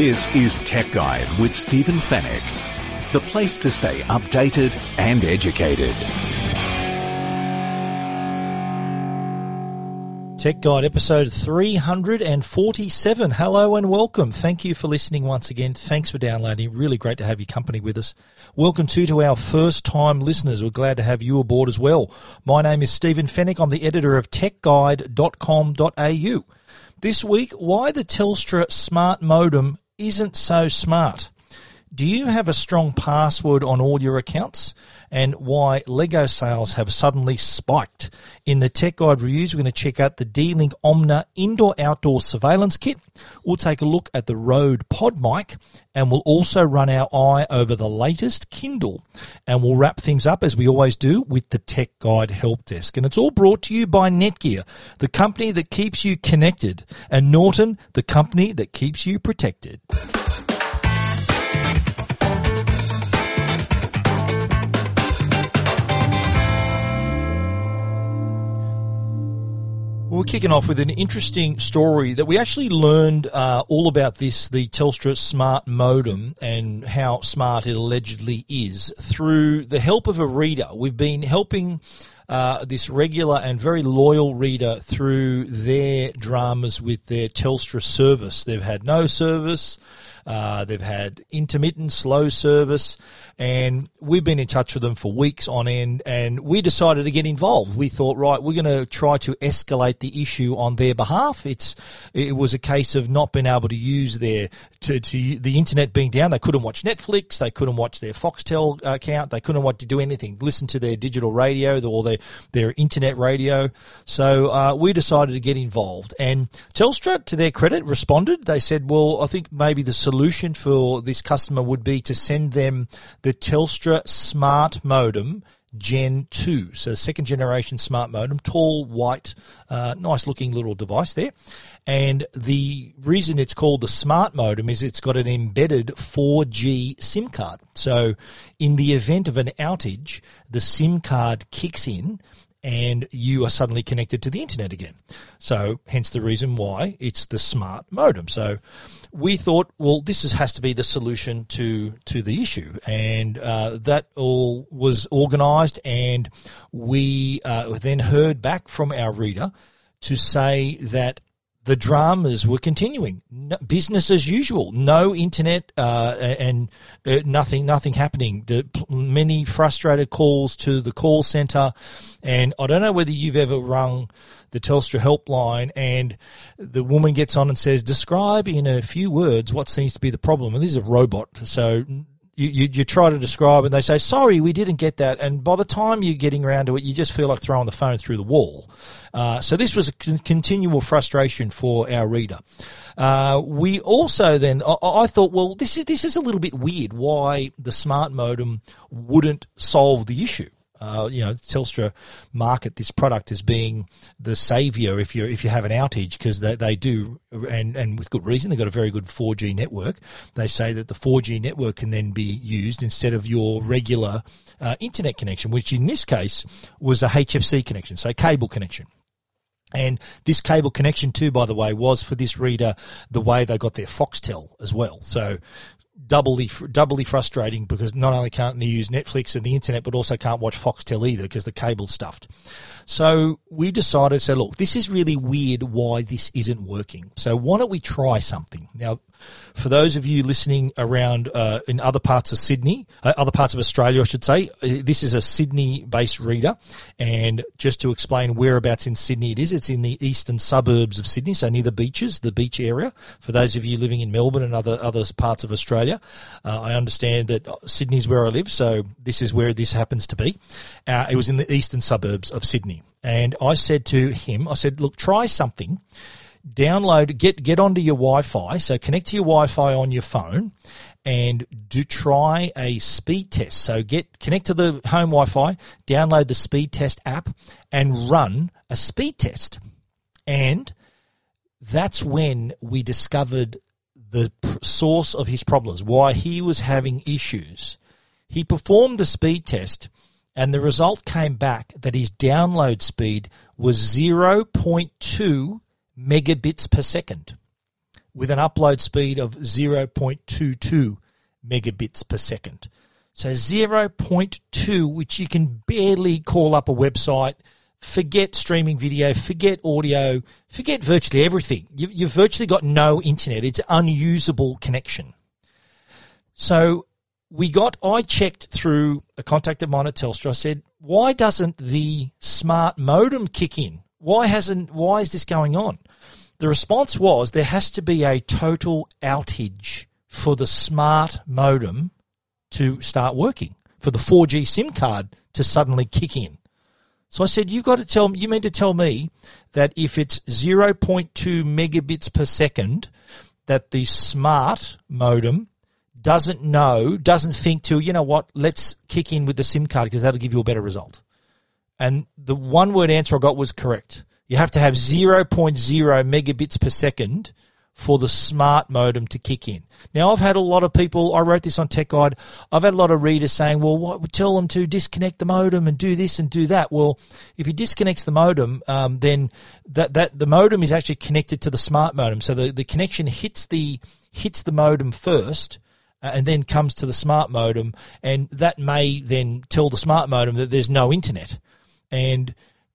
This is Tech Guide with Stephen Fenech, the place to stay updated and educated. Tech Guide episode 347. Hello and welcome. Thank you for listening once again. Thanks for downloading. Really great to have your company with us. Welcome to our first-time listeners. We're glad to have you aboard as well. My name is Stephen Fenech. I'm the editor of techguide.com.au. This week, why the Telstra Smart Modem isn't so smart. Do you have a strong password on all your accounts? And why Lego sales have suddenly spiked. In the Tech Guide reviews, we're going to check out the D-Link Omna Indoor-Outdoor Surveillance Kit. We'll take a look at the Rode Pod Mic, and we'll also run our eye over the latest Kindle. And we'll wrap things up, as we always do, with the Tech Guide Help Desk. And it's all brought to you by Netgear, the company that keeps you connected, and Norton, the company that keeps you protected. We're kicking off with an interesting story that we actually learned all about this, the Telstra Smart Modem and how smart it allegedly is, through the help of a reader. We've been helping this regular and very loyal reader through their dramas with their Telstra service. They've had no service, they've had intermittent, slow service, and we've been in touch with them for weeks on end, and we decided to get involved. We thought, right, we're going to try to escalate the issue on their behalf. It was a case of not being able to use their the internet being down. They couldn't watch Netflix, they couldn't watch their Foxtel account, they couldn't want to do anything, listen to their digital radio or their internet radio. So we decided to get involved, and Telstra, to their credit, responded. They said, well, I think maybe the solution for this customer would be to send them the Telstra Smart Modem Gen 2, so second generation smart modem, tall, white, nice looking little device there. And the reason it's called the smart modem is it's got an embedded 4G SIM card. So in the event of an outage, the SIM card kicks in and you are suddenly connected to the internet again. So hence the reason why it's the smart modem. So we thought, well, this has to be the solution to the issue. And that all was organised, and we then heard back from our reader to say that the dramas were continuing, business as usual, no internet and nothing happening. Many frustrated calls to the call centre, and I don't know whether you've ever rung the Telstra helpline and the woman gets on and says, describe in a few words what seems to be the problem. And this is a robot, so You try to describe and they say, sorry, we didn't get that. And by the time you're getting around to it, you just feel like throwing the phone through the wall. So this was a continual frustration for our reader. We also then, I thought, well, this is a little bit weird why the smart modem wouldn't solve the issue. Telstra market this product as being the saviour if you have an outage, because they do, and with good reason. They've got a very good 4G network. They say that the 4G network can then be used instead of your regular internet connection, which in this case was a HFC connection, so cable connection. And this cable connection too, by the way, was for this reader the way they got their Foxtel as well. So doubly frustrating, because not only can't you use Netflix and the internet, but also can't watch Foxtel either because the cable's stuffed. So we decided, so look, this is really weird why this isn't working. So why don't we try something? Now, for those of you listening around in other parts of Sydney, other parts of Australia, I should say, this is a Sydney-based reader. And just to explain whereabouts in Sydney it is, it's in the eastern suburbs of Sydney, so near the beaches, the beach area. For those of you living in Melbourne and other parts of Australia, I understand that Sydney's where I live, so this is where this happens to be. It was in the eastern suburbs of Sydney. And I said to him, I said, look, try something. Download, get onto your Wi-Fi, so connect to your Wi-Fi on your phone and try a speed test. So connect to the home Wi-Fi, download the speed test app and run a speed test. And that's when we discovered the source of his problems, why he was having issues. He performed the speed test, and the result came back that his download speed was 0.2 megabits per second, with an upload speed of 0.22 megabits per second. So 0.2, which you can barely call up a website. Forget streaming video, forget audio, forget virtually everything. You've virtually got no internet. It's an unusable connection. So I checked through a contact of mine at Telstra. I said, why doesn't the smart modem kick in? Why is this going on? The response was there has to be a total outage for the smart modem to start working, for the 4G SIM card to suddenly kick in. So I said, you mean to tell me that if it's 0.2 megabits per second, that the smart modem doesn't think to, you know what, let's kick in with the SIM card because that'll give you a better result. And the one-word answer I got was correct. You have to have 0.0 megabits per second for the smart modem to kick in. Now, I've had a lot of people, I wrote this on Tech Guide, I've had a lot of readers saying, well, tell them to disconnect the modem and do this and do that. Well, if he disconnects the modem, then the modem is actually connected to the smart modem. So the connection hits the modem first and then comes to the smart modem, and that may then tell the smart modem that there's no internet. And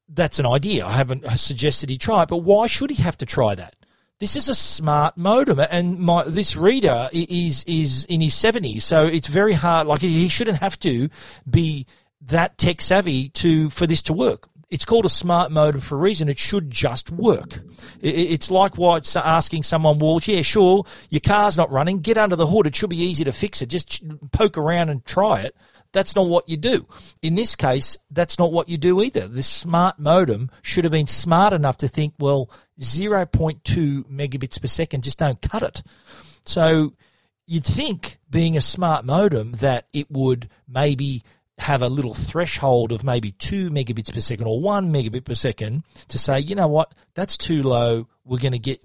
that's an idea. I haven't suggested he try it, but why should he have to try that? This is a smart modem, and this reader is in his 70s, so it's very hard. Like, he shouldn't have to be that tech savvy for this to work. It's called a smart modem for a reason. It should just work. It's like why it's asking someone, well, yeah, sure, your car's not running. Get under the hood. It should be easy to fix it. Just poke around and try it. That's not what you do. In this case, that's not what you do either. This smart modem should have been smart enough to think, well, 0.2 megabits per second, just don't cut it. So you'd think, being a smart modem, that it would maybe have a little threshold of maybe 2 megabits per second or 1 megabit per second to say, you know what, that's too low. We're going to kick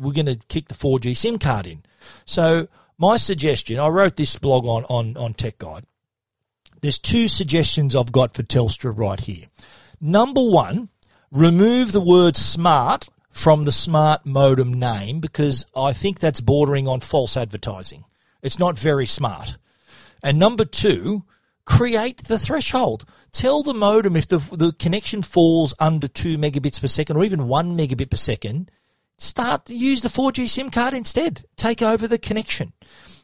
the 4G SIM card in. So my suggestion, I wrote this blog on Tech Guide. There's two suggestions I've got for Telstra right here. Number one, remove the word smart from the smart modem name, because I think that's bordering on false advertising. It's not very smart. And number two, create the threshold. Tell the modem if the connection falls under 2 megabits per second or even 1 megabit per second, use the 4G SIM card instead. Take over the connection.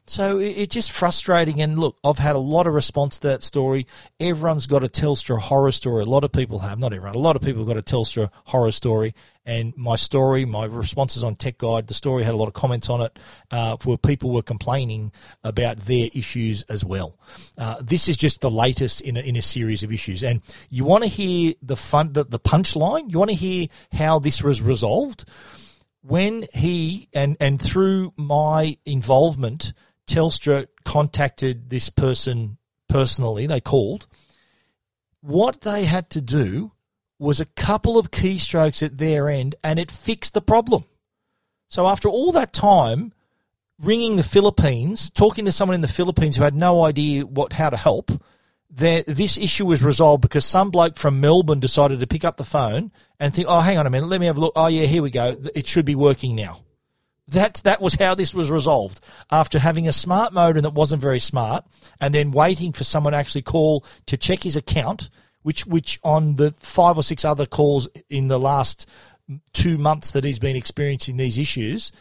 So it's just frustrating. And look, I've had a lot of response to that story. Everyone's got a Telstra horror story. A lot of people have. Not everyone. A lot of people have got a Telstra horror story. And my story, my responses on Tech Guide, the story had a lot of comments on it where people were complaining about their issues as well. This is just the latest in a series of issues. And you want to hear the punchline? You want to hear how this was resolved? When he, and through my involvement, Telstra contacted this person personally, they called. What they had to do was a couple of keystrokes at their end, and it fixed the problem. So after all that time, ringing the Philippines, talking to someone in the Philippines who had no idea how to help, this issue was resolved because some bloke from Melbourne decided to pick up the phone and think, oh, hang on a minute, let me have a look. Oh, yeah, here we go. It should be working now. That was how this was resolved, after having a smart modem that wasn't very smart and then waiting for someone to actually call to check his account, which on the 5 or 6 other calls in the last 2 months that he's been experiencing these issues,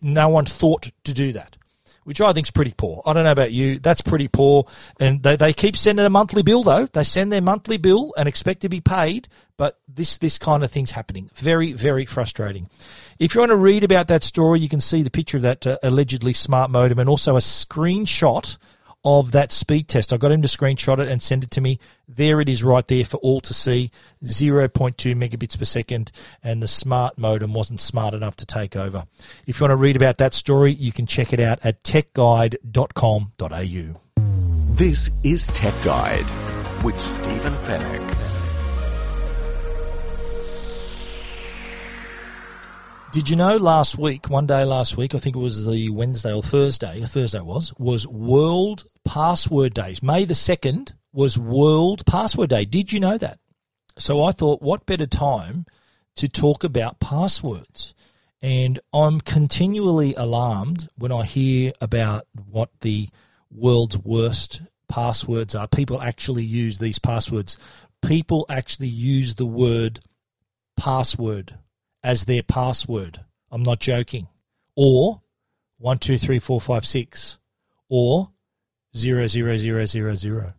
no one thought to do that, which I think is pretty poor. I don't know about you. That's pretty poor. And they keep sending a monthly bill, though. They send their monthly bill and expect to be paid, but this kind of thing's happening. Very, very frustrating. If you want to read about that story, you can see the picture of that allegedly smart modem and also a screenshot of that speed test. I got him to screenshot it and send it to me. There it is right there for all to see, 0.2 megabits per second, and the smart modem wasn't smart enough to take over. If you want to read about that story, you can check it out at techguide.com.au. This is Tech Guide with Stephen Fenech. Did you know one day last week, I think it was the Wednesday or Thursday was World Password Day. May the 2nd was World Password Day. Did you know that? So I thought, what better time to talk about passwords? And I'm continually alarmed when I hear about what the world's worst passwords are. People actually use these passwords. People actually use the word password as their password. I'm not joking. Or 123456 or 00000.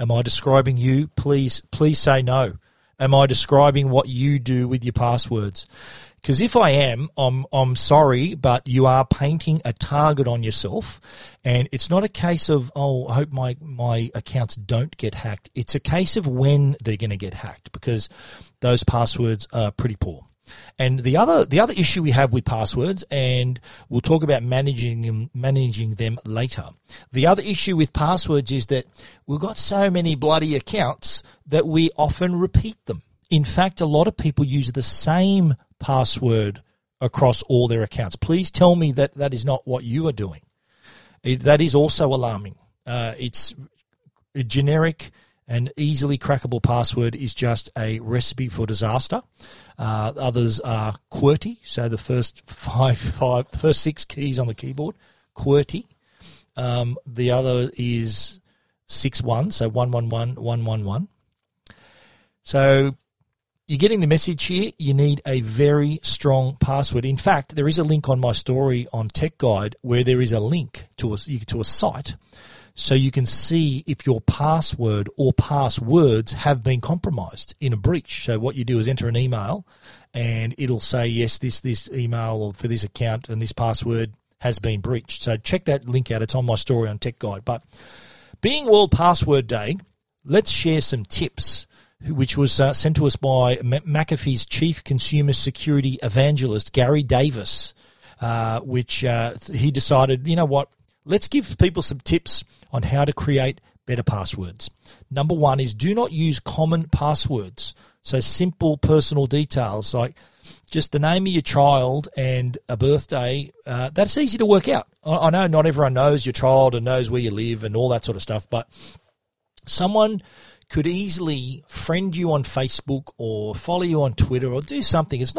Am I describing you? Please say no. Am I describing what you do with your passwords? Because if I am, I'm sorry, but you are painting a target on yourself, and it's not a case of, oh, I hope my accounts don't get hacked. It's a case of when they're going to get hacked, because those passwords are pretty poor. And the other issue we have with passwords, and we'll talk about managing them later. The other issue with passwords is that we've got so many bloody accounts that we often repeat them. In fact, a lot of people use the same password across all their accounts. Please tell me that that is not what you are doing. That is also alarming. It's a generic and easily crackable password is just a recipe for disaster. Others are QWERTY, so the first six keys on the keyboard, QWERTY. The other is 61, so 111111. So you're getting the message here. You need a very strong password. In fact, there is a link on my story on Tech Guide where there is a link to a site. So you can see if your password or passwords have been compromised in a breach. So what you do is enter an email and it'll say, yes, this email or for this account and this password has been breached. So check that link out. It's on my story on Tech Guide. But being World Password Day, let's share some tips, which was sent to us by McAfee's chief consumer security evangelist, Gary Davis, which he decided, you know what? Let's give people some tips on how to create better passwords. Number one is do not use common passwords. So simple personal details like just the name of your child and a birthday, that's easy to work out. I know not everyone knows your child and knows where you live and all that sort of stuff, but someone could easily friend you on Facebook or follow you on Twitter or do something. It's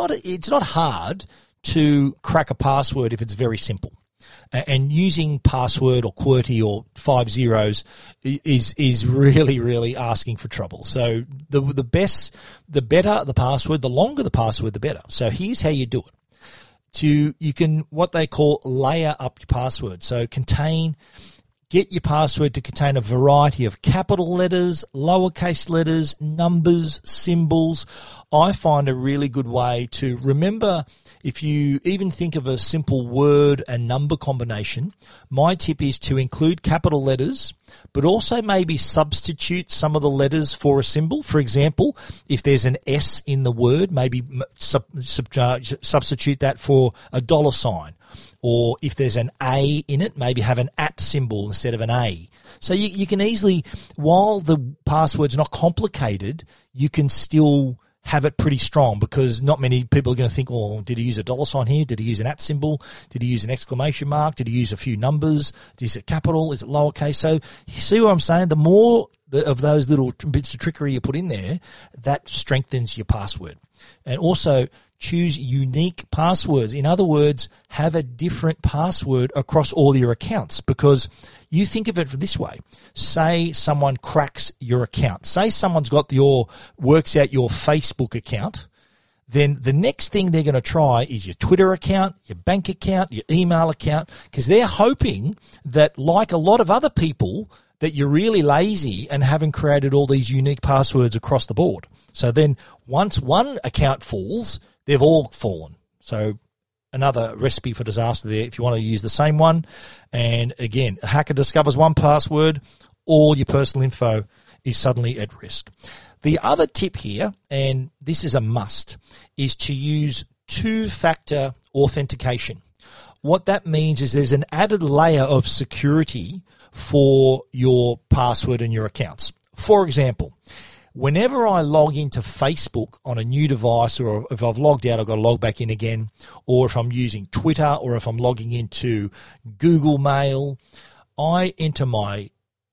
not hard to crack a password if it's very simple. And using password or QWERTY or 5 zeros is really, really asking for trouble. So the better the password, the longer the password, the better. So here's how you do it. You can what they call layer up your password. So get your password to contain a variety of capital letters, lowercase letters, numbers, symbols. I find a really good way to remember, if you even think of a simple word and number combination, my tip is to include capital letters, but also maybe substitute some of the letters for a symbol. For example, if there's an S in the word, maybe substitute that for a $, or if there's an A in it, maybe have an at symbol instead of an A. So you can easily, while the password's not complicated, you can still have it pretty strong, because not many people are going to think, oh, did he use a $sign here? Did he use an at symbol? Did he use an exclamation mark? Did he use a few numbers? Is it capital? Is it lowercase? So you see what I'm saying? The more of those little bits of trickery you put in there, that strengthens your password. And also choose unique passwords. In other words, have a different password across all your accounts, because you think of it this way. Say someone cracks your account. Say someone's got works out your Facebook account. Then the next thing they're going to try is your Twitter account, your bank account, your email account, because they're hoping that, like a lot of other people, that you're really lazy and haven't created all these unique passwords across the board. So then once one account falls, they've all fallen. So another recipe for disaster there if you want to use the same one. And again, a hacker discovers one password, all your personal info is suddenly at risk. The other tip here, and this is a must, is to use two-factor authentication. What that means is there's an added layer of security for your password and your accounts. For example, whenever I log into Facebook on a new device, or if I've logged out, I've got to log back in again, or if I'm using Twitter, or if I'm logging into Google Mail, I enter my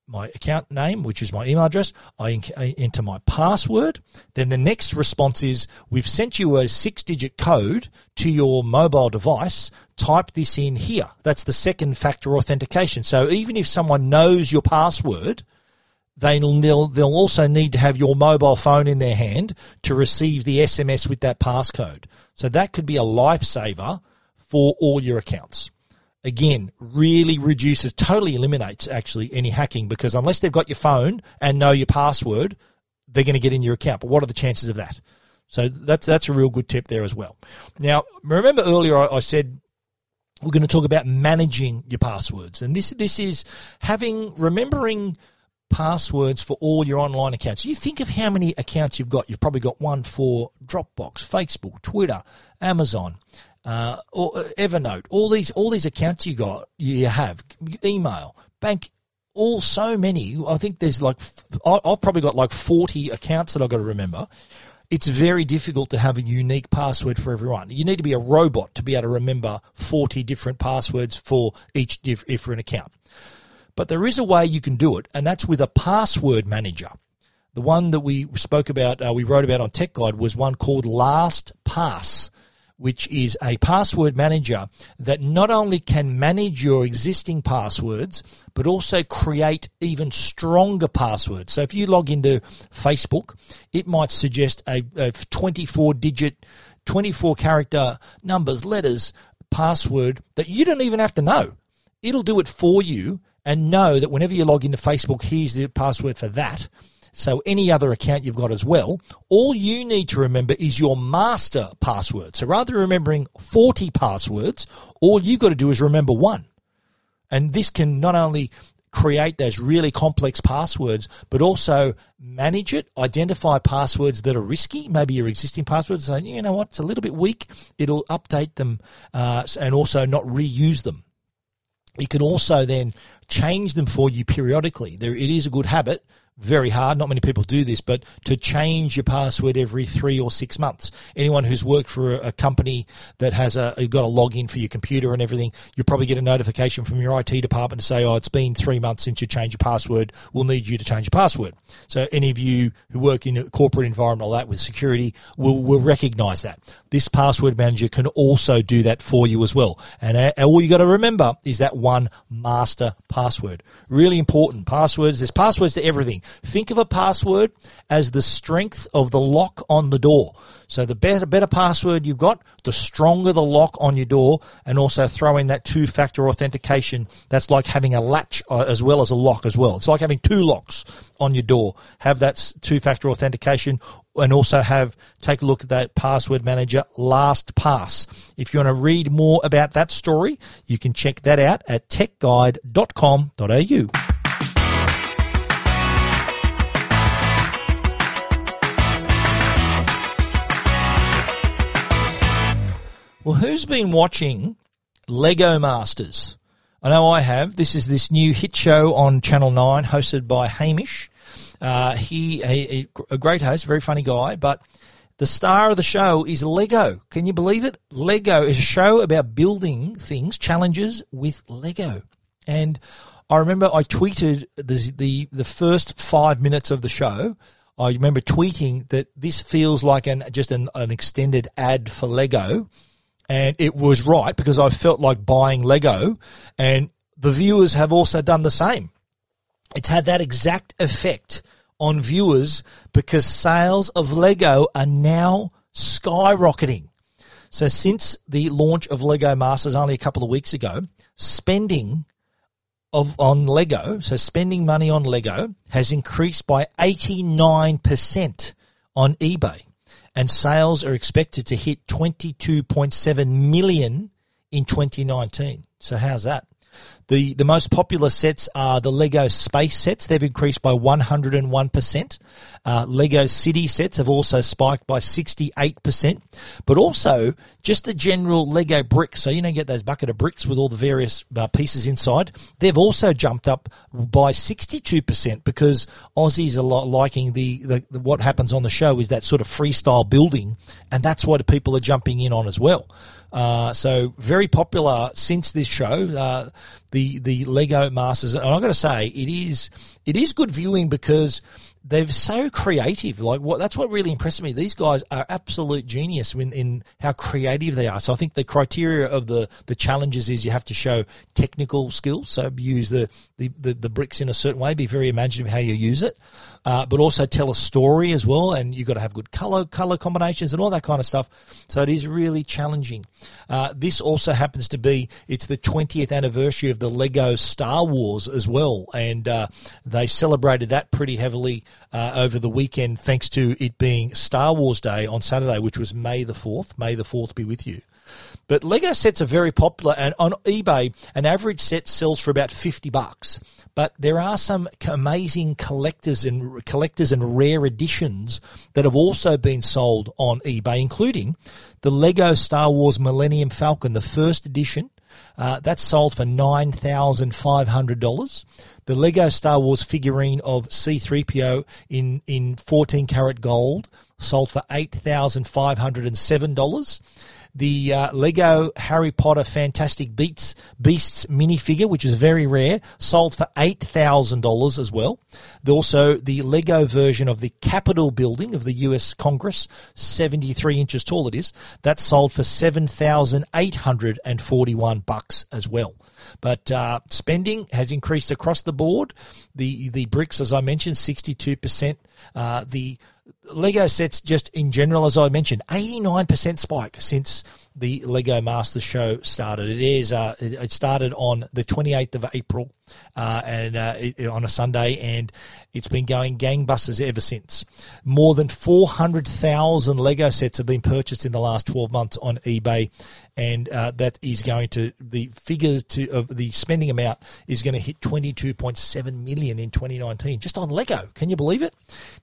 my account name, which is my email address. I enter my password. Then the next response is, we've sent you a 6-digit code to your mobile device. Type this in here. That's the second factor authentication. So even if someone knows your password, they'll also need to have your mobile phone in their hand to receive the SMS with that passcode. So that could be a lifesaver for all your accounts. Again, really reduces, totally eliminates actually any hacking, because unless they've got your phone and know your password, they're going to get in your account. But what are the chances of that? So that's a real good tip there as well. Now, remember earlier I said we're going to talk about managing your passwords. And this is remembering passwords for all your online accounts. You think of how many accounts you've got. You've probably got one for Dropbox, Facebook, Twitter, Amazon, or Evernote. All these accounts you have, email, bank, all so many. I think there's I've probably got 40 accounts that I've got to remember. It's very difficult to have a unique password for everyone. You need to be a robot to be able to remember 40 different passwords for each different account. But there is a way you can do it, and that's with a password manager. The one that we spoke about, we wrote about on Tech Guide, was one called LastPass, which is a password manager that not only can manage your existing passwords, but also create even stronger passwords. So if you log into Facebook, it might suggest a 24-digit, 24-character numbers, letters, password that you don't even have to know. It'll do it for you. And know that whenever you log into Facebook, here's the password for that. So any other account you've got as well, all you need to remember is your master password. So rather than remembering 40 passwords, all you've got to do is remember one. And this can not only create those really complex passwords, but also manage it, identify passwords that are risky, maybe your existing passwords, saying, you know what, it's a little bit weak. It'll update them and also not reuse them. It can also then change them for you periodically. It is a good habit, very hard, not many people do this, but to change your password every 3 or 6 months. Anyone who's worked for a company that has you've got a login for your computer and everything, you'll probably get a notification from your IT department to say, oh, it's been 3 months since you changed your password. We'll need you to change your password. So any of you who work in a corporate environment like that with security will recognize that. This password manager can also do that for you as well. And all you got to remember is that one master password. Really important. Passwords, there's passwords to everything. Think of a password as the strength of the lock on the door. So the better password you've got, the stronger the lock on your door, and also throw in that 2-factor authentication. That's like having a latch as well as a lock as well. It's like having 2 locks on your door. Have that 2-factor authentication, and also take a look at that password manager, LastPass. If you want to read more about that story, you can check that out at techguide.com.au. Well, who's been watching Lego Masters? I know I have. This is this new hit show on Channel 9 hosted by Hamish. He's a great host, very funny guy, but the star of the show is Lego. Can you believe it? Lego is a show about building things, challenges with Lego. And I remember I tweeted the first 5 minutes of the show. I remember tweeting that this feels like an extended ad for Lego. And it was right, because I felt like buying Lego, and the viewers have also done the same. It's had that exact effect on viewers, because sales of Lego are now skyrocketing. So since the launch of Lego Masters only a couple of weeks ago, spending money on Lego has increased by 89% on eBay. And sales are expected to hit 22.7 million in 2019. So how's that? The most popular sets are the Lego Space sets. They've increased by 101%. Lego City sets have also spiked by 68%. But also just the general Lego bricks. So you get those bucket of bricks with all the various pieces inside. They've also jumped up by 62%, because Aussies are liking the what happens on the show is that sort of freestyle building, and that's what people are jumping in on as well. So very popular since this show, the Lego Masters. And I've got to say, it is good viewing because they're so creative. Like that's what really impressed me. These guys are absolute genius in how creative they are. So I think the criteria of the challenges is you have to show technical skills. So use the bricks in a certain way. Be very imaginative how you use it, but also tell a story as well. And you've got to have good color combinations and all that kind of stuff. So it is really challenging. This also happens to be it's the 20th anniversary of the Lego Star Wars as well, and they celebrated that pretty heavily. Over the weekend, thanks to it being Star Wars Day on Saturday, which was May the 4th. May the 4th be with you. But Lego sets are very popular, and on eBay, an average set sells for about $50. But there are some amazing collectors and rare editions that have also been sold on eBay, including the Lego Star Wars Millennium Falcon, the first edition. That's sold for $9,500. The Lego Star Wars figurine of C-3PO in 14-karat gold sold for $8,507. The Lego Harry Potter Fantastic Beasts minifigure, which is very rare, sold for $8,000 as well. Also, the Lego version of the Capitol building of the U.S. Congress, 73 inches tall it is, that sold for $7,841 as well. But spending has increased across the board. The bricks, as I mentioned, 62%. The Lego sets just in general, as I mentioned, 89% spike since the Lego Masters show started. It started on the 28th of April on a Sunday, and it's been going gangbusters ever since. More than 400,000 Lego sets have been purchased in the last 12 months on eBay, and that is going to the figures to of the spending amount is going to hit 22.7 million in 2019 just on Lego. Can you believe it?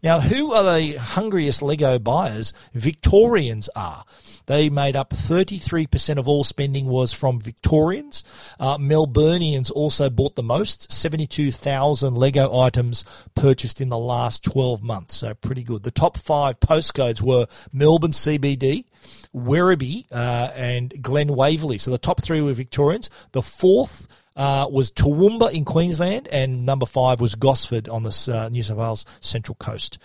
Now, who are the hungriest Lego buyers? Victorians are. They made up 33% of all spending was from Victorians. Melburnians also bought the most, 72,000 Lego items purchased in the last 12 months. So pretty good. The top five postcodes were Melbourne CBD, Werribee, and Glen Waverley. So the top three were Victorians. The fourth was Toowoomba in Queensland, and number five was Gosford on the New South Wales Central Coast.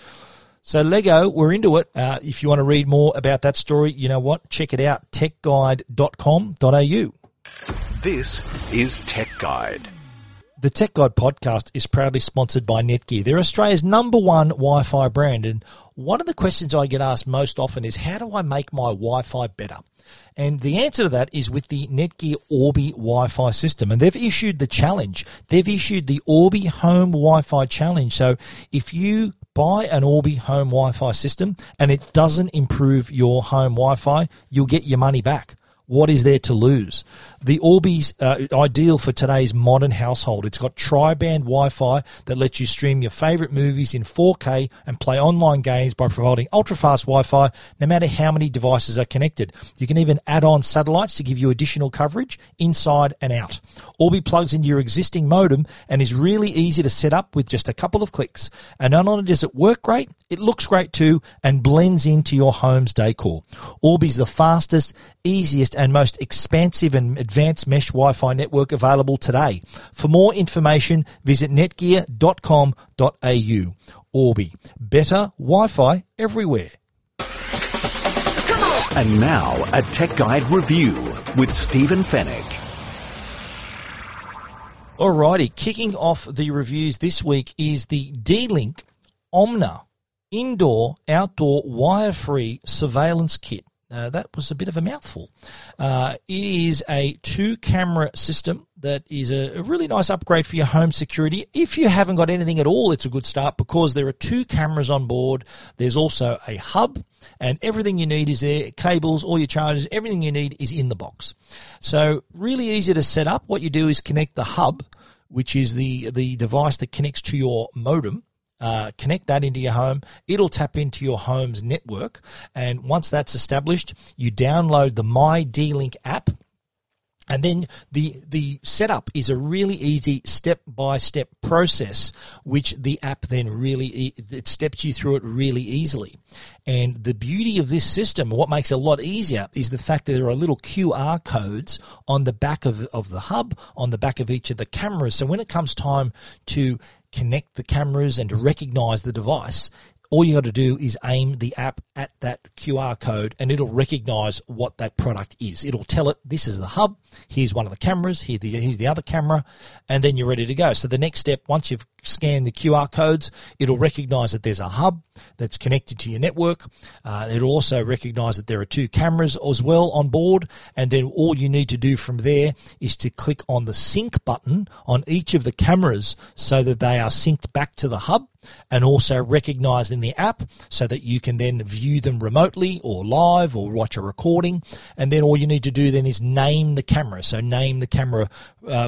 So Lego, we're into it. If you want to read more about that story, you know what? Check it out, techguide.com.au. This is Tech Guide. The Tech Guide podcast is proudly sponsored by Netgear. They're Australia's #1 Wi-Fi brand, and one of the questions I get asked most often is, how do I make my Wi-Fi better? And the answer to that is with the Netgear Orbi Wi-Fi system. And they've issued the challenge. They've issued the Orbi Home Wi-Fi challenge. So if you buy an Orbi Home Wi-Fi system and it doesn't improve your home Wi-Fi, you'll get your money back. What is there to lose? The Orbi's ideal for today's modern household. It's got tri-band Wi-Fi that lets you stream your favourite movies in 4K and play online games by providing ultra-fast Wi-Fi no matter how many devices are connected. You can even add on satellites to give you additional coverage inside and out. Orbi plugs into your existing modem and is really easy to set up with just a couple of clicks. And not only does it work great, it looks great too and blends into your home's decor. Orbi's the fastest, easiest and most expansive and advanced mesh Wi-Fi network available today. For more information, visit netgear.com.au. Orbi. Better Wi-Fi everywhere. And now, a Tech Guide review with Stephen Fenech. Alrighty, kicking off the reviews this week is the D-Link Omna Indoor-Outdoor Wire-Free Surveillance Kit. That was a bit of a mouthful. It is a 2-camera system that is a really nice upgrade for your home security. If you haven't got anything at all, it's a good start because there are 2 cameras on board. There's also a hub, and everything you need is there, cables, all your chargers, everything you need is in the box. So really easy to set up. What you do is connect the hub, which is the device that connects to your modem. Connect that into your home. It'll tap into your home's network. And once that's established, you download the My D-Link app. And then the setup is a really easy step-by-step process, which the app then really, it steps you through it really easily. And the beauty of this system, what makes it a lot easier, is the fact that there are little QR codes on the back of the hub, on the back of each of the cameras. So when it comes time to connect the cameras and to recognize the device, all you got to do is aim the app at that QR code and it'll recognize what that product is. It'll tell it, this is the hub, here's one of the cameras, here's the other camera, and then you're ready to go. So the next step, once you've scanned the QR codes, it'll recognize that there's a hub that's connected to your network. It'll also recognize that there are two cameras as well on board, and then all you need to do from there is to click on the sync button on each of the cameras so that they are synced back to the hub, and also recognized in the app so that you can then view them remotely or live or watch a recording. And then all you need to do then is name the camera. So name the camera,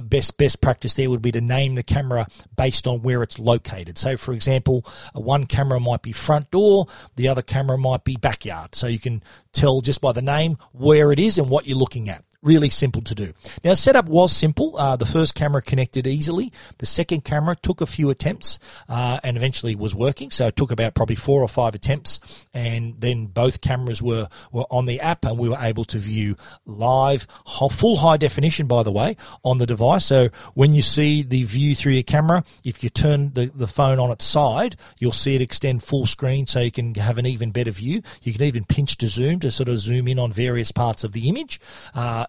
best practice there would be to name the camera based on where it's located. So for example, one camera might be front door, the other camera might be backyard. So you can tell just by the name where it is and what you're looking at. Really simple to do. Now, setup was simple. The first camera connected easily. The second camera took a few attempts and eventually was working. So it took about probably 4 or 5 attempts, and then both cameras were on the app, and we were able to view live, full high definition, by the way, on the device. So when you see the view through your camera, if you turn the phone on its side, you'll see it extend full screen so you can have an even better view. You can even pinch to zoom to sort of zoom in on various parts of the image.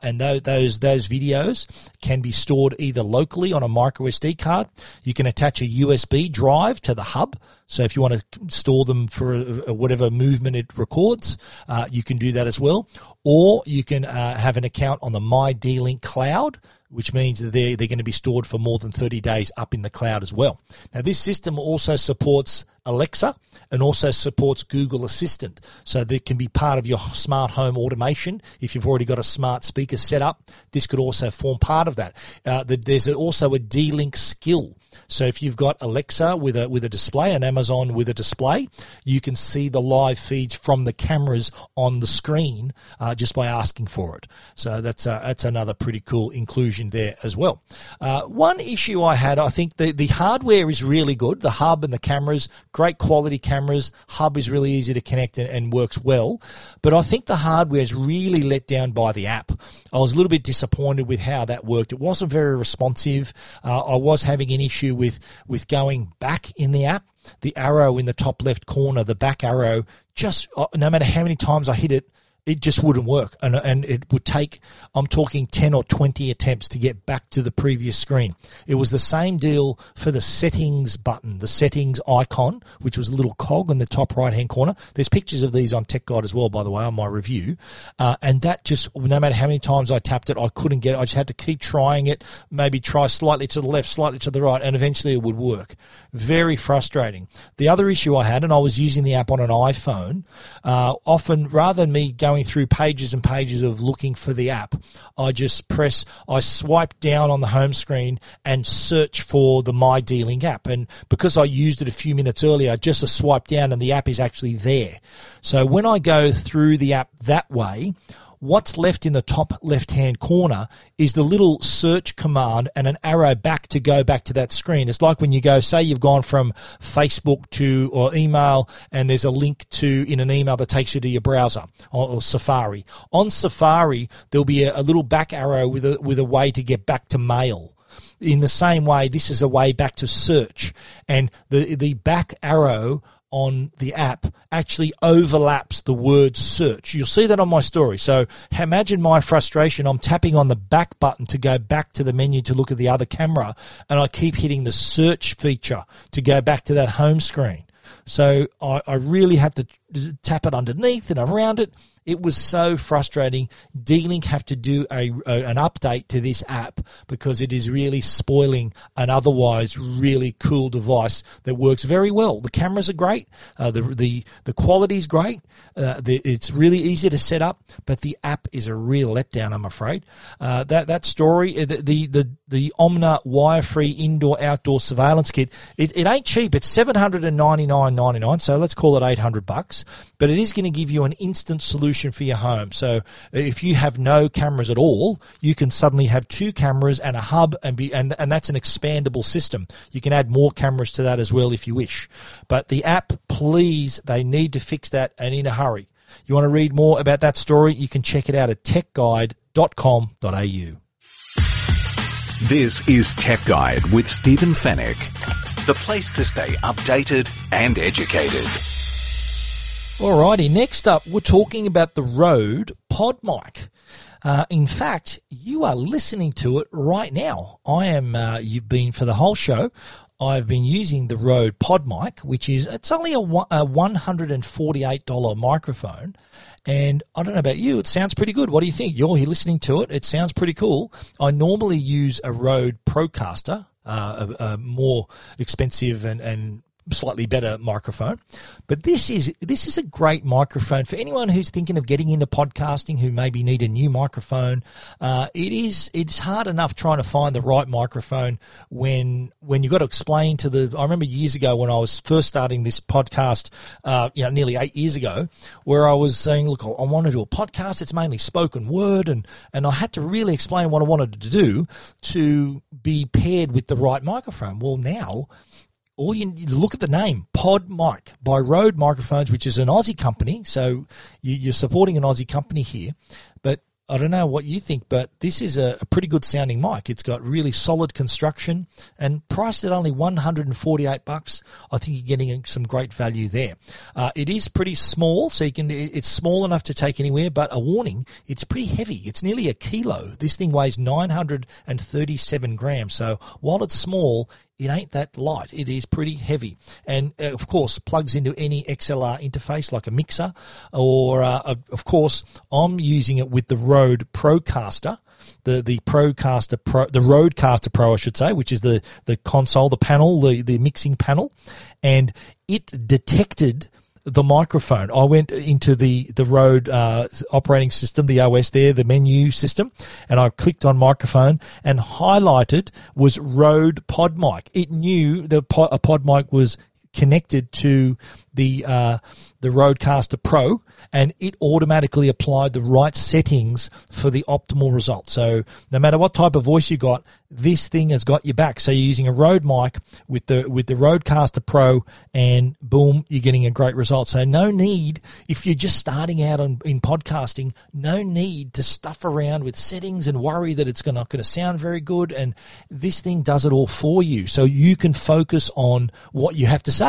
And those videos can be stored either locally on a micro SD card. You can attach a USB drive to the hub. So if you want to store them for whatever movement it records, you can do that as well. Or you can have an account on the My D-Link cloud, which means that they're going to be stored for more than 30 days up in the cloud as well. Now, this system also supports Alexa and also supports Google Assistant. So that can be part of your smart home automation. If you've already got a smart speaker set up, this could also form part of that. There's also a D-Link skill. So if you've got Alexa with a display and Amazon with a display, you can see the live feeds from the cameras on the screen just by asking for it. So that's another pretty cool inclusion there as well. One issue I had, I think the hardware is really good. The hub and the cameras, great quality cameras. Hub is really easy to connect and works well. But I think the hardware is really let down by the app. I was a little bit disappointed with how that worked. It wasn't very responsive. I was having an issue with going back in the app. The arrow in the top left corner, the back arrow, just no matter how many times I hit it, it just wouldn't work. And it would take, I'm talking 10 or 20 attempts to get back to the previous screen. It was the same deal for the settings button, the settings icon, which was a little cog in the top right-hand corner. There's pictures of these on Tech Guide as well, by the way, on my review. And that just, no matter how many times I tapped it, I couldn't get it. I just had to keep trying it, maybe try slightly to the left, slightly to the right, and eventually it would work. Very frustrating. The other issue I had, and I was using the app on an iPhone, often rather than me going through pages and pages of looking for the app, I swipe down on the home screen and search for the My D-Link app. And because I used it a few minutes earlier, just a swipe down and the app is actually there. So when I go through the app that way, what's left in the top left-hand corner is the little search command and an arrow back to go back to that screen. It's like when you go, say you've gone from Facebook to or email, and there's a link to in an email that takes you to your browser or Safari. On Safari, there'll be a little back arrow with a way to get back to mail. In the same way, this is a way back to search, and the back arrow on the app actually overlaps the word search. You'll see that on my story. So imagine my frustration. I'm tapping on the back button to go back to the menu to look at the other camera, and I keep hitting the search feature to go back to that home screen. So I really had to tap it underneath and around it. It was so frustrating. D-Link have to do an update to this app because it is really spoiling an otherwise really cool device that works very well. The cameras are great. The quality is great. It's really easy to set up, but the app is a real letdown, I'm afraid. That story, the Omna wire-free indoor-outdoor surveillance kit, it ain't cheap. It's $799.99, so let's call it $800. cameras, but it is going to give you an instant solution for your home. So if you have no cameras at all, you can suddenly have two cameras and a hub, and that's an expandable system. You can add more cameras to that as well if you wish. But the app, please, they need to fix that, and in a hurry. You want to read more about that story? You can check it out at techguide.com.au. This is Tech Guide with Stephen Fenech, the place to stay updated and educated. Alrighty, next up, we're talking about the Rode PodMic. In fact, you are listening to it right now. You've been for the whole show. I've been using the Rode PodMic, which is, it's only a $148 microphone. And I don't know about you, it sounds pretty good. What do you think? You're here listening to it. It sounds pretty cool. I normally use a Rode Procaster, a more expensive and slightly better microphone. But this is a great microphone for anyone who's thinking of getting into podcasting, who maybe need a new microphone. It's hard enough trying to find the right microphone when you've got to explain to the, I remember years ago when I was first starting this podcast, nearly 8 years ago, where I was saying, look, I want to do a podcast. It's mainly spoken word. And I had to really explain what I wanted to do to be paired with the right microphone. Well, now, all you need to look at the name, PodMic, by Rode Microphones, which is an Aussie company. So you're supporting an Aussie company here. But I don't know what you think, but this is a pretty good sounding mic. It's got really solid construction and priced at only $148. I think you're getting some great value there. It is pretty small, so it's small enough to take anywhere, but a warning, it's pretty heavy. It's nearly a kilo. This thing weighs 937 grams. So while it's small, it ain't that light. It is pretty heavy. And, of course, plugs into any XLR interface like a mixer. Or, of course, I'm using it with the Rode Procaster. The Rodecaster Pro, I should say, which is the console, the panel, the mixing panel. And it detected the microphone. I went into the Rode operating system, the OS there, the menu system, and I clicked on microphone and highlighted was Rode PodMic. It knew a PodMic was connected to the Rodecaster Pro, and it automatically applied the right settings for the optimal result. So no matter what type of voice you got, this thing has got your back. So you're using a Rode mic with the Rodecaster Pro, and boom, you're getting a great result. So no need, if you're just starting out in podcasting, no need to stuff around with settings and worry that it's not going to sound very good. And this thing does it all for you. So you can focus on what you have to say.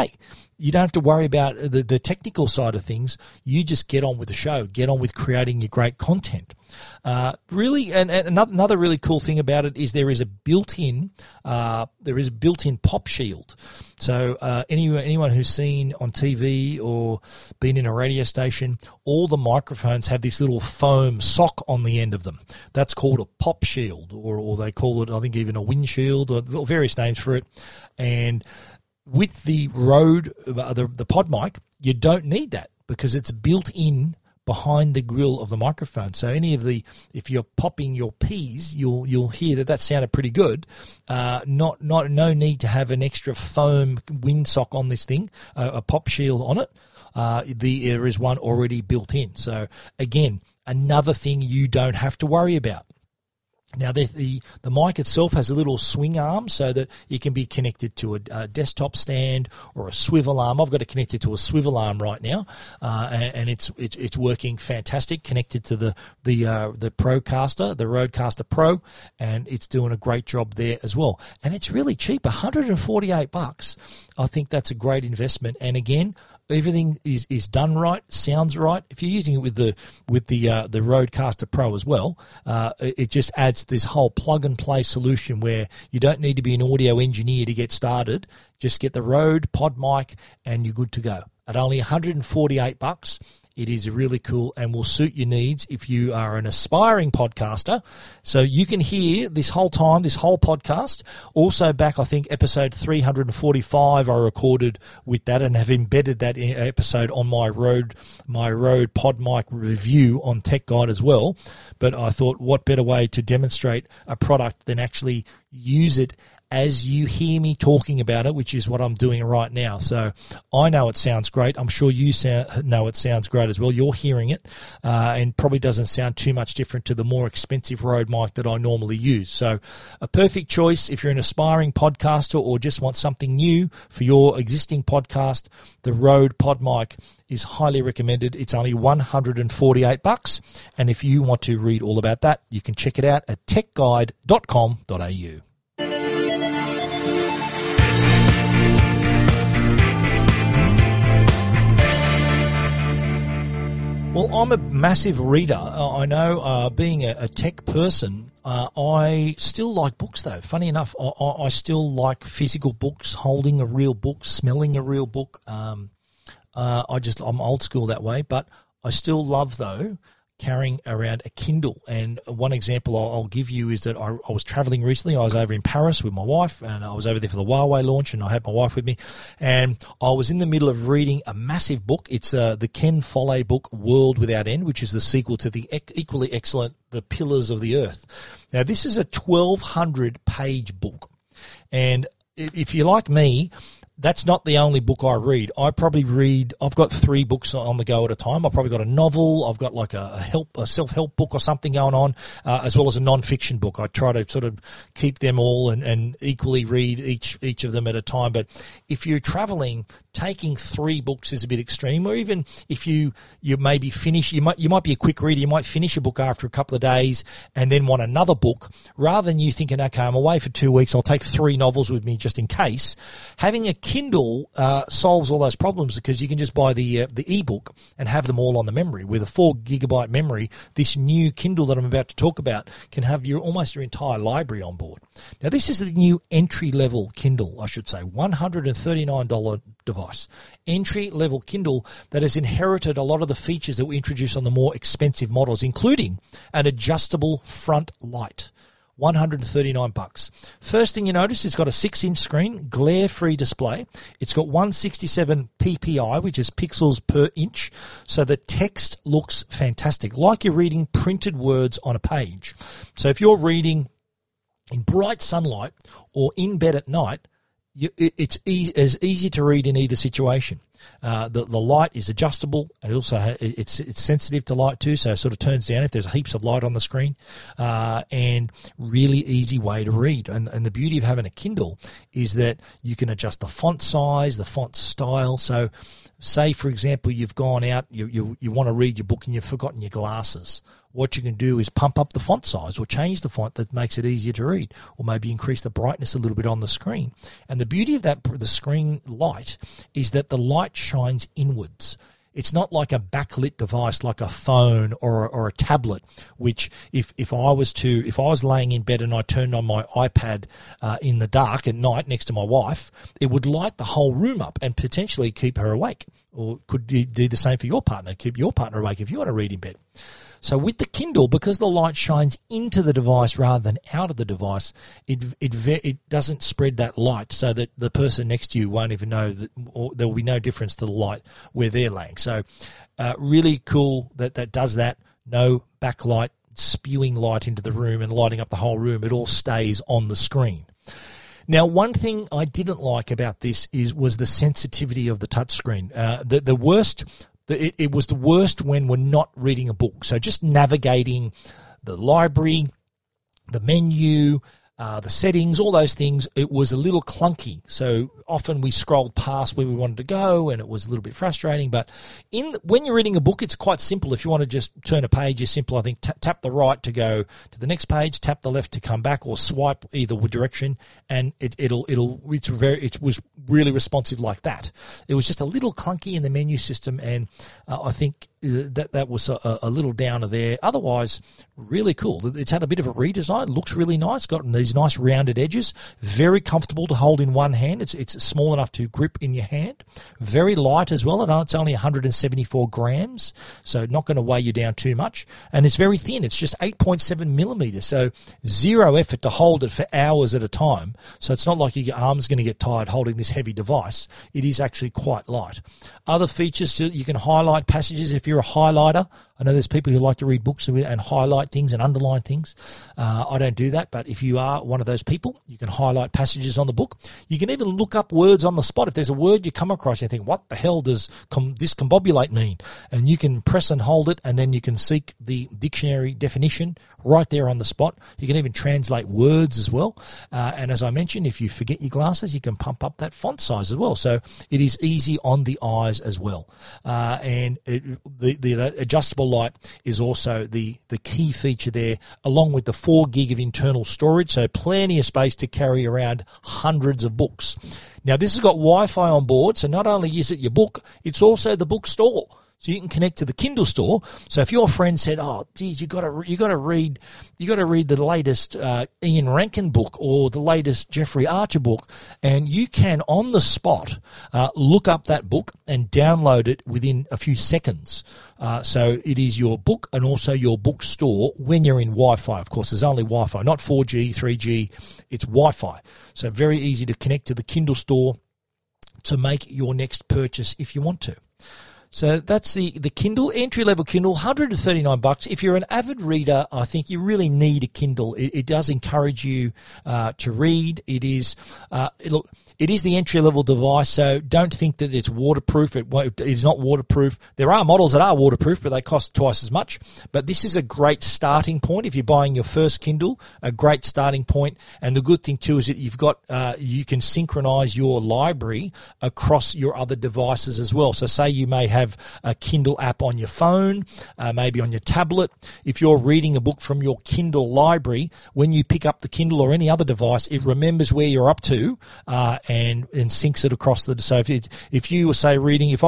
You don't have to worry about the technical side of things. You just get on with the show, get on with creating your great content. Really, and another really cool thing about it is there is a built-in pop shield. So anyone who's seen on TV or been in a radio station, all the microphones have this little foam sock on the end of them. That's called a pop shield, or they call it, I think, even a windshield, or various names for it. And with the Rode, the PodMic, you don't need that because it's built in behind the grill of the microphone. So if you're popping your P's, you'll hear that sounded pretty good. No need to have an extra foam windsock on this thing, a pop shield on it. There is one already built in. So again, another thing you don't have to worry about. Now, the mic itself has a little swing arm so that it can be connected to a desktop stand or a swivel arm. I've got it connected to a swivel arm right now, and it's working fantastic. Connected to the Procaster, the Rodecaster Pro, and it's doing a great job there as well. And it's really cheap, $148. I think that's a great investment. And again, everything is done right, sounds right. If you're using it with the Rodecaster Pro as well, it just adds this whole plug and play solution where you don't need to be an audio engineer to get started. Just get the Rode PodMic and you're good to go. At only $148, It is really cool and will suit your needs if you are an aspiring podcaster. So you can hear this whole time, this whole podcast. Also back, I think, episode 345 I recorded with that and have embedded that episode on my Rode PodMic review on Tech Guide as well. But I thought, what better way to demonstrate a product than actually use it as you hear me talking about it, which is what I'm doing right now. So I know it sounds great. I'm sure you know it sounds great as well. You're hearing it and probably doesn't sound too much different to the more expensive Rode mic that I normally use. So a perfect choice if you're an aspiring podcaster or just want something new for your existing podcast. The Rode PodMic is highly recommended. It's only $148. And if you want to read all about that, you can check it out at techguide.com.au. Well, I'm a massive reader. I know being a tech person, I still like books, though. Funny enough, I still like physical books, holding a real book, smelling a real book. I'm old school that way, but I still love, though, carrying around a Kindle. And one example I'll give you is that I was traveling recently. I was over in Paris with my wife, and I was over there for the Huawei launch, and I had my wife with me, and I was in the middle of reading a massive book. It's the Ken Follett book, World Without End, which is the sequel to the equally excellent The Pillars of the Earth. Now, this is a 1,200-page book, and if you're like me, that's not the only book I read. I've got three books on the go at a time. I've probably got a novel. I've got like a self-help book or something going on, as well as a non-fiction book. I try to sort of keep them all and equally read each of them at a time. But if you're traveling, taking three books is a bit extreme, or even if you maybe finish, you might be a quick reader, you might finish a book after a couple of days and then want another book, rather than you thinking, okay, I'm away for 2 weeks, I'll take three novels with me just in case. Having a Kindle solves all those problems, because you can just buy the ebook and have them all on the memory. With a 4 gigabyte memory, this new Kindle that I'm about to talk about can have almost your entire library on board. Now, this is the new entry-level Kindle, I should say, $139 device. Entry-level Kindle that has inherited a lot of the features that we introduced on the more expensive models, including an adjustable front light. $139. First thing you notice, it's got a 6-inch screen, glare-free display. It's got 167 ppi, which is pixels per inch, so the text looks fantastic, like you're reading printed words on a page. So if you're reading in bright sunlight or in bed at night, it's as easy to read in either situation. The light is adjustable, and also it's sensitive to light too, so it sort of turns down if there's heaps of light on the screen, and really easy way to read. And the beauty of having a Kindle is that you can adjust the font size, the font style. So say, for example, you've gone out, you want to read your book and you've forgotten your glasses. What you can do is pump up the font size or change the font that makes it easier to read, or maybe increase the brightness a little bit on the screen. And the beauty of the screen light is that the light shines inwards. It's not like a backlit device like a phone or a tablet, which if I was laying in bed and I turned on my iPad in the dark at night next to my wife, it would light the whole room up and potentially keep her awake. Or could you do the same for your partner, keep your partner awake if you want to read in bed. So with the Kindle, because the light shines into the device rather than out of the device, it doesn't spread that light, so that the person next to you won't even know that, or there will be no difference to the light where they're laying. So really cool that does that. No backlight spewing light into the room and lighting up the whole room. It all stays on the screen. Now, one thing I didn't like about this was the sensitivity of the touchscreen. The worst... It was the worst when we're not reading a book. So just navigating the library, the menu, the settings, all those things, it was a little clunky. So often we scrolled past where we wanted to go, and it was a little bit frustrating. But when you're reading a book, it's quite simple. If you want to just turn a page, it's simple. I think tap the right to go to the next page, tap the left to come back, or swipe either direction, and it was really responsive like that. It was just a little clunky in the menu system, and I think that was a little downer there. Otherwise, really cool. It's had a bit of a redesign. Looks really nice. Got these nice rounded edges. Very comfortable to hold in one hand. It's small enough to grip in your hand. Very light as well. And it's only 174 grams, so not going to weigh you down too much. And it's very thin. It's just 8.7 millimeters, so zero effort to hold it for hours at a time. So it's not like your arm's going to get tired holding this heavy device. It is actually quite light. Other features, you can highlight passages if you're a highlighter. I know there's people who like to read books and highlight things and underline things. I don't do that, but if you are one of those people, you can highlight passages on the book. You can even look up words on the spot. If there's a word you come across, you think, what the hell does discombobulate mean? And you can press and hold it, and then you can seek the dictionary definition right there on the spot. You can even translate words as well. And as I mentioned, if you forget your glasses, you can pump up that font size as well. So it is easy on the eyes as well. And the adjustable light is also the key feature there, along with the 4 gig of internal storage, so plenty of space to carry around hundreds of books. Now, this has got Wi-Fi on board, so not only is it your book, it's also the bookstore. So you can connect to the Kindle store. So if your friend said, "Oh, geez, you got to read the latest Ian Rankin book or the latest Jeffrey Archer book," and you can on the spot look up that book and download it within a few seconds. So it is your book and also your bookstore when you're in Wi-Fi. Of course, there's only Wi-Fi, not 4G, 3G. It's Wi-Fi. So very easy to connect to the Kindle store to make your next purchase if you want to. So that's the Kindle, entry-level Kindle, $139. If you're an avid reader, I think you really need a Kindle. It does encourage you to read. It is the entry-level device, so don't think that it's waterproof. It is not waterproof. There are models that are waterproof, but they cost twice as much. But this is a great starting point if you're buying your first Kindle, a great starting point. And the good thing, too, is that you've got you can synchronize your library across your other devices as well. So say you may have a Kindle app on your phone, maybe on your tablet. If you're reading a book from your Kindle library, when you pick up the Kindle or any other device, it remembers where you're up to and syncs it across the. So if I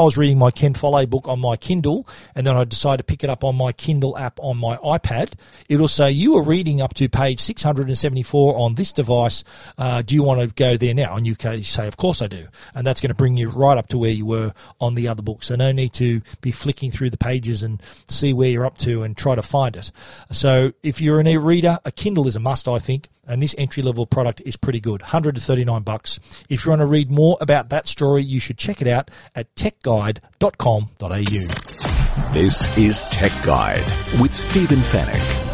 was reading my Ken Follett book on my Kindle and then I decide to pick it up on my Kindle app on my iPad, it'll say you were reading up to page 674 on this device. Do you want to go there now? And you can say, of course I do, and that's going to bring you right up to where you were on the other book. So no need to be flicking through the pages and see where you're up to and try to find it. So if you're an e-reader, a Kindle is a must, I think, and this entry-level product is pretty good, $139. If you want to read more about that story, you should check it out at techguide.com.au. This is Tech Guide with Stephen Fenech.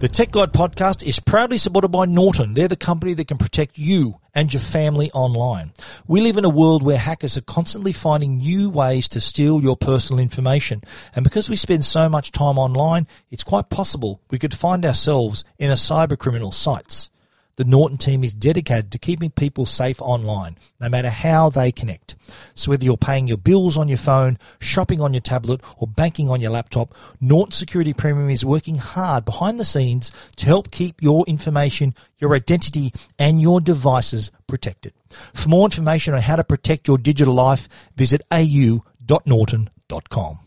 The Tech Guide podcast is proudly supported by Norton. They're the company that can protect you and your family online. We live in a world where hackers are constantly finding new ways to steal your personal information. And because we spend so much time online, it's quite possible we could find ourselves in a cybercriminal sites. The Norton team is dedicated to keeping people safe online, no matter how they connect. So whether you're paying your bills on your phone, shopping on your tablet, or banking on your laptop, Norton Security Premium is working hard behind the scenes to help keep your information, your identity, and your devices protected. For more information on how to protect your digital life, visit au.norton.com.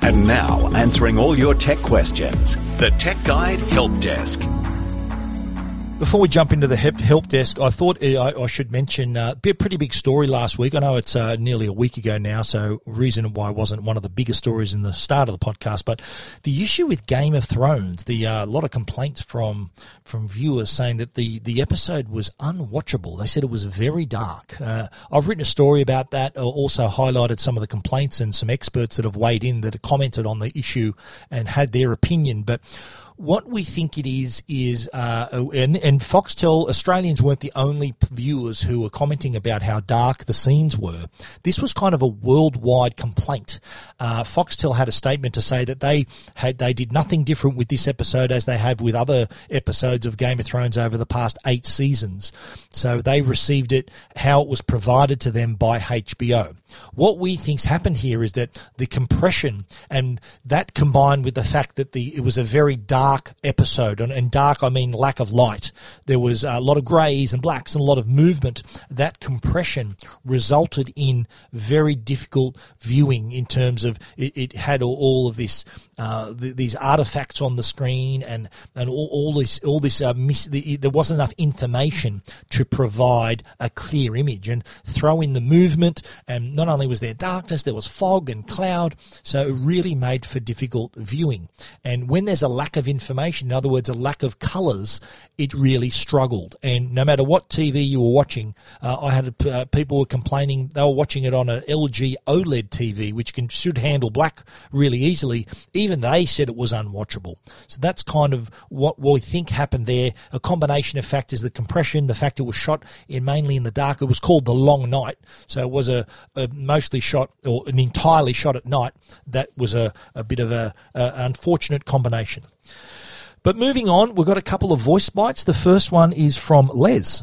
And now, answering all your tech questions, the Tech Guide Help Desk. Before we jump into the help desk, I thought I should mention a pretty big story last week. I know it's nearly a week ago now, so reason why it wasn't one of the biggest stories in the start of the podcast. But the issue with Game of Thrones, a lot of complaints from viewers saying that the episode was unwatchable. They said it was very dark. I've written a story about that, also highlighted some of the complaints and some experts that have weighed in that have commented on the issue and had their opinion. But what we think it is, and Foxtel Australians weren't the only viewers who were commenting about how dark the scenes were. This was kind of a worldwide complaint. Foxtel had a statement to say that they did nothing different with this episode as they have with other episodes of Game of Thrones over the past 8 seasons. So they received it how it was provided to them by HBO. What we think's happened here is that the compression and that combined with the fact that it was a very dark episode, and dark I mean lack of light, there was a lot of greys and blacks and a lot of movement. That compression resulted in very difficult viewing in terms of it had all of this these artifacts on the screen and there wasn't enough information to provide a clear image. And throw in the movement, and not only was there darkness, there was fog and cloud, so it really made for difficult viewing. And when there's a lack of information, in other words, a lack of colours, it really struggled. And no matter what TV you were watching, I had people were complaining they were watching it on an LG OLED TV, which should handle black really easily. Even they said it was unwatchable. So that's kind of what we think happened there. A combination of factors: the compression, the fact it was shot in mainly in the dark. It was called The Long Night, so it was a mostly shot or an entirely shot at night. That was a bit of an unfortunate combination. But moving on, we've got a couple of voice bites. The first one is from Les.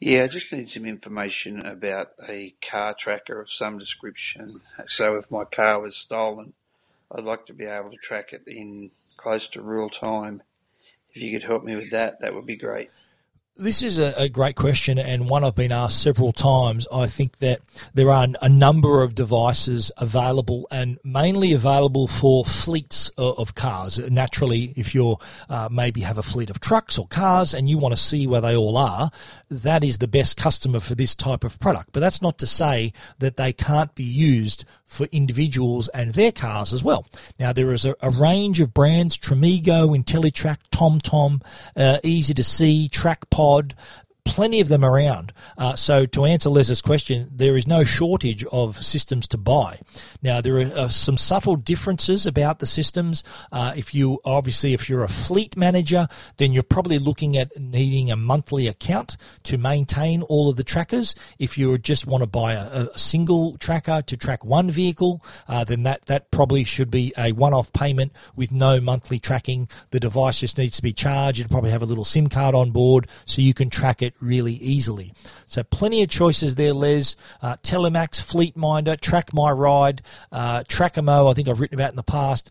Yeah, I just need some information about a car tracker of some description. So if my car was stolen, I'd like to be able to track it in close to real time. If you could help me with that, that would be great. This is a great question, and one I've been asked several times. I think that there are a number of devices available, and mainly available for fleets of cars. Naturally, if you're maybe have a fleet of trucks or cars and you want to see where they all are, that is the best customer for this type of product. But that's not to say that they can't be used for individuals and their cars as well. Now, there is a range of brands: Tramigo, Intellitrack, TomTom, Easy to See, TrackPod. Plenty of them around. So to answer Les's question, there is no shortage of systems to buy. Now, there are some subtle differences about the systems. If you're a fleet manager, then you're probably looking at needing a monthly account to maintain all of the trackers. If you just want to buy a single tracker to track one vehicle, then that probably should be a one-off payment with no monthly tracking. The device just needs to be charged. It'd probably have a little SIM card on board so you can track it really easily. So plenty of choices there, Les. Telemax, Fleetminder, Track My Ride, Trackamo, I think I've written about in the past.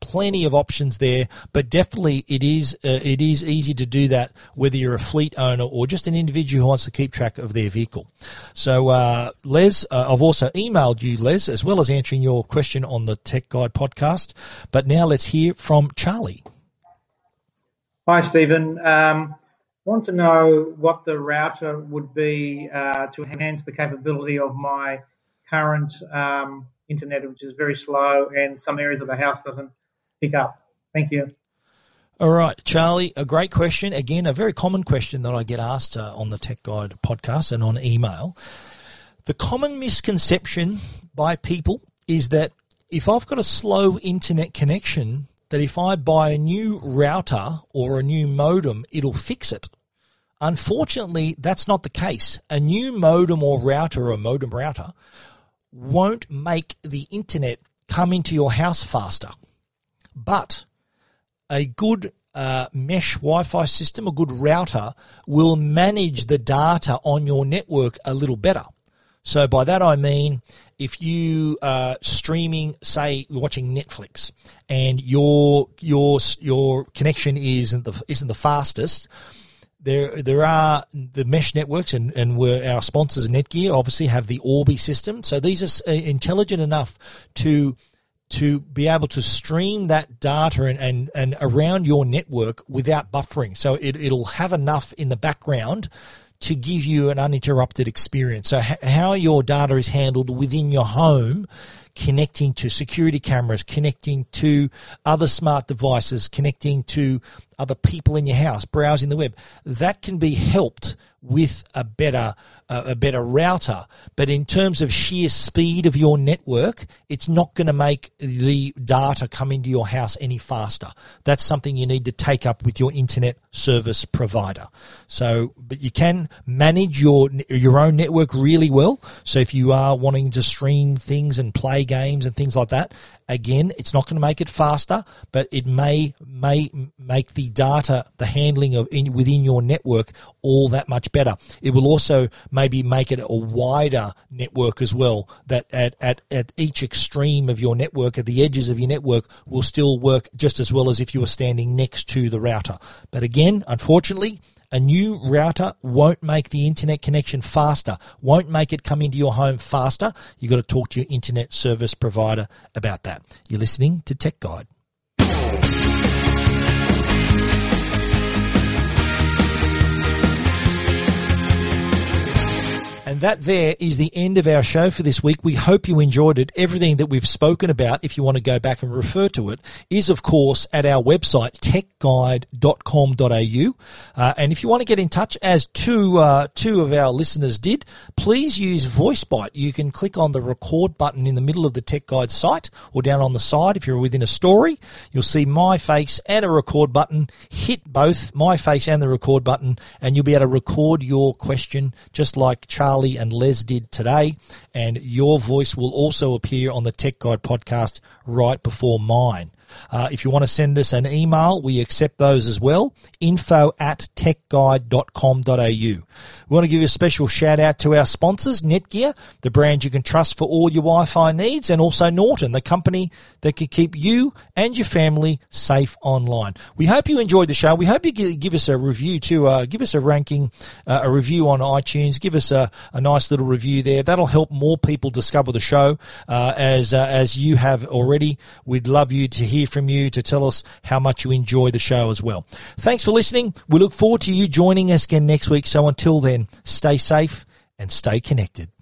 Plenty of options there, but definitely it is easy to do that whether you're a fleet owner or just an individual who wants to keep track of their vehicle. So Les, I've also emailed you, Les, as well as answering your question on the Tech Guide podcast. But now let's hear from Charlie. Hi, Stephen. I want to know what the router would be to enhance the capability of my current internet, which is very slow and some areas of the house doesn't pick up. Thank you. All right, Charlie, a great question. Again, a very common question that I get asked on the Tech Guide podcast and on email. The common misconception by people is that if I've got a slow internet connection, that if I buy a new router or a new modem, it'll fix it. Unfortunately, that's not the case. A new modem or router won't make the internet come into your house faster. But a good mesh Wi-Fi system, a good router, will manage the data on your network a little better. So by that I mean, if you are streaming, say you're watching Netflix, and your connection isn't the fastest, there are the mesh networks, and where our sponsors Netgear obviously have the Orbi system. So these are intelligent enough to be able to stream that data and around your network without buffering. So it'll have enough in the background to give you an uninterrupted experience. So how your data is handled within your home, connecting to security cameras, connecting to other smart devices, connecting to other people in your house, browsing the web, that can be helped with a better router. But in terms of sheer speed of your network, it's not going to make the data come into your house any faster. That's something you need to take up with your internet service provider. So, but you can manage your own network really well. So if you are wanting to stream things and play games and things like that, again, it's not going to make it faster, but it may make the the data, the handling of within your network all that much better. It will also maybe make it a wider network as well, that at each extreme of your network, at the edges of your network, will still work just as well as if you were standing next to the router. But again, unfortunately, a new router won't make the internet connection faster, won't make it come into your home faster. You've got to talk to your internet service provider about that. You're listening to Tech Guide. And that there is the end of our show for this week. We hope you enjoyed it. Everything that we've spoken about, if you want to go back and refer to it, is, of course, at our website, techguide.com.au. And if you want to get in touch, as two of our listeners did, please use VoiceBite. You can click on the record button in the middle of the Tech Guide site, or down on the side if you're within a story. You'll see my face and a record button. Hit both, my face and the record button, and you'll be able to record your question just like Charlie and Les did today, and your voice will also appear on the Tech Guide podcast right before mine. If you want to send us an email, we accept those as well, info@techguide.com.au. We want to give a special shout out to our sponsors, Netgear, the brand you can trust for all your Wi-Fi needs, and also Norton, the company that can keep you and your family safe online. We hope you enjoyed the show. We hope you give us a review too. Give us a ranking, a review on iTunes. Give us a nice little review there. That'll help more people discover the show as you have already. We'd love you to hear from you, to tell us how much you enjoy the show as well. Thanks for listening. We look forward to you joining us again next week. So until then, stay safe and stay connected.